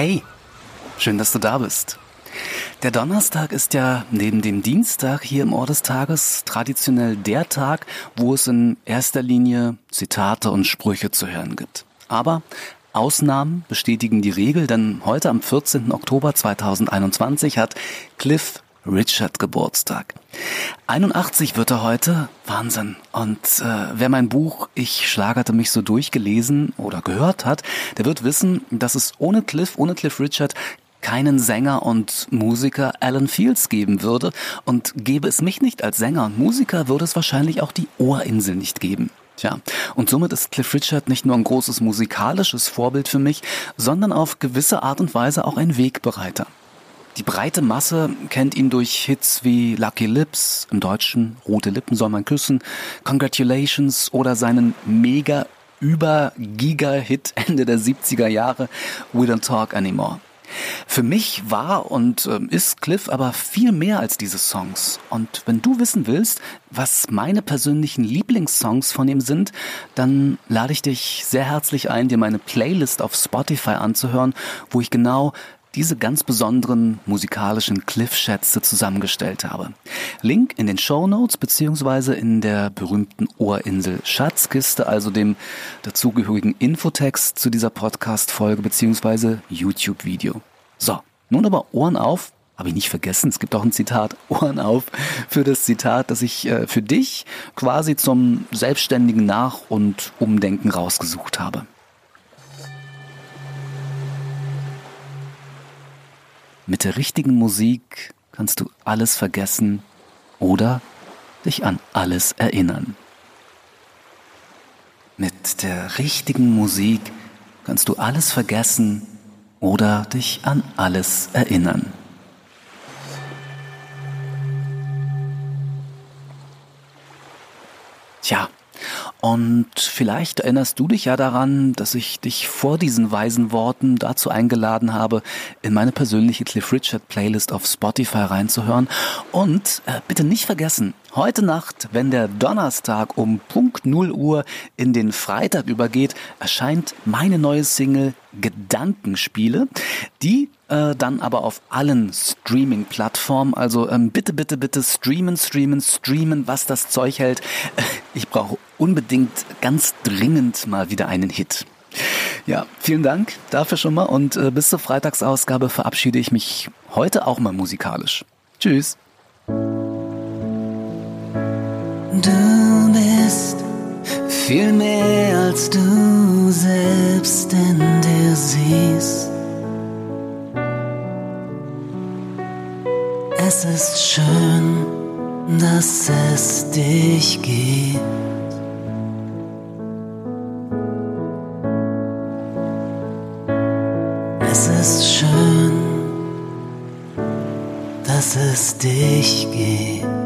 Hey, schön, dass du da bist. Der Donnerstag ist ja neben dem Dienstag hier im Ohr des Tages traditionell der Tag, wo es in erster Linie Zitate und Sprüche zu hören gibt. Aber Ausnahmen bestätigen die Regel, denn heute am 14. Oktober 2021 hat Cliff Richard Geburtstag. 81 wird er heute. Wahnsinn. Und wer mein Buch Ich schlagerte mich so durchgelesen oder gehört hat, der wird wissen, dass es ohne Cliff Richard keinen Sänger und Musiker Alan Fields geben würde. Und gäbe es mich nicht als Sänger und Musiker, würde es wahrscheinlich auch die Ohrinsel nicht geben. Tja, und somit ist Cliff Richard nicht nur ein großes musikalisches Vorbild für mich, sondern auf gewisse Art und Weise auch ein Wegbereiter. Die breite Masse kennt ihn durch Hits wie Lucky Lips, im Deutschen Rote Lippen soll man küssen, Congratulations oder seinen Mega-Über-Giga-Hit Ende der 70er Jahre We Don't Talk Anymore. Für mich war und ist Cliff aber viel mehr als diese Songs. Und wenn du wissen willst, was meine persönlichen Lieblingssongs von ihm sind, dann lade ich dich sehr herzlich ein, dir meine Playlist auf Spotify anzuhören, wo ich genau diese ganz besonderen musikalischen Cliff-Schätze zusammengestellt habe. Link in den Shownotes beziehungsweise in der berühmten Ohrinsel-Schatzkiste, also dem dazugehörigen Infotext zu dieser Podcast-Folge beziehungsweise YouTube-Video. So, nun aber Ohren auf, habe ich nicht vergessen, es gibt auch ein Zitat, Ohren auf für das Zitat, das ich für dich quasi zum selbstständigen Nach- und Umdenken rausgesucht habe. Mit der richtigen Musik kannst du alles vergessen oder dich an alles erinnern. Mit der richtigen Musik kannst du alles vergessen oder dich an alles erinnern. Tja. Und vielleicht erinnerst du dich ja daran, dass ich dich vor diesen weisen Worten dazu eingeladen habe, in meine persönliche Cliff Richard Playlist auf Spotify reinzuhören. Und bitte nicht vergessen, heute Nacht, wenn der Donnerstag um Punkt 0 Uhr in den Freitag übergeht, erscheint meine neue Single Gedankenspiele, die dann aber auf allen Streaming-Plattformen, also bitte streamen, was das Zeug hält. Ich brauche unbedingt ganz dringend mal wieder einen Hit. Ja, vielen Dank dafür schon mal und bis zur Freitagsausgabe verabschiede ich mich heute auch mal musikalisch. Tschüss. Du bist viel mehr als du selbst in dir siehst. Es ist schön, dass es dich gibt. Es ist schön, dass es dich gibt.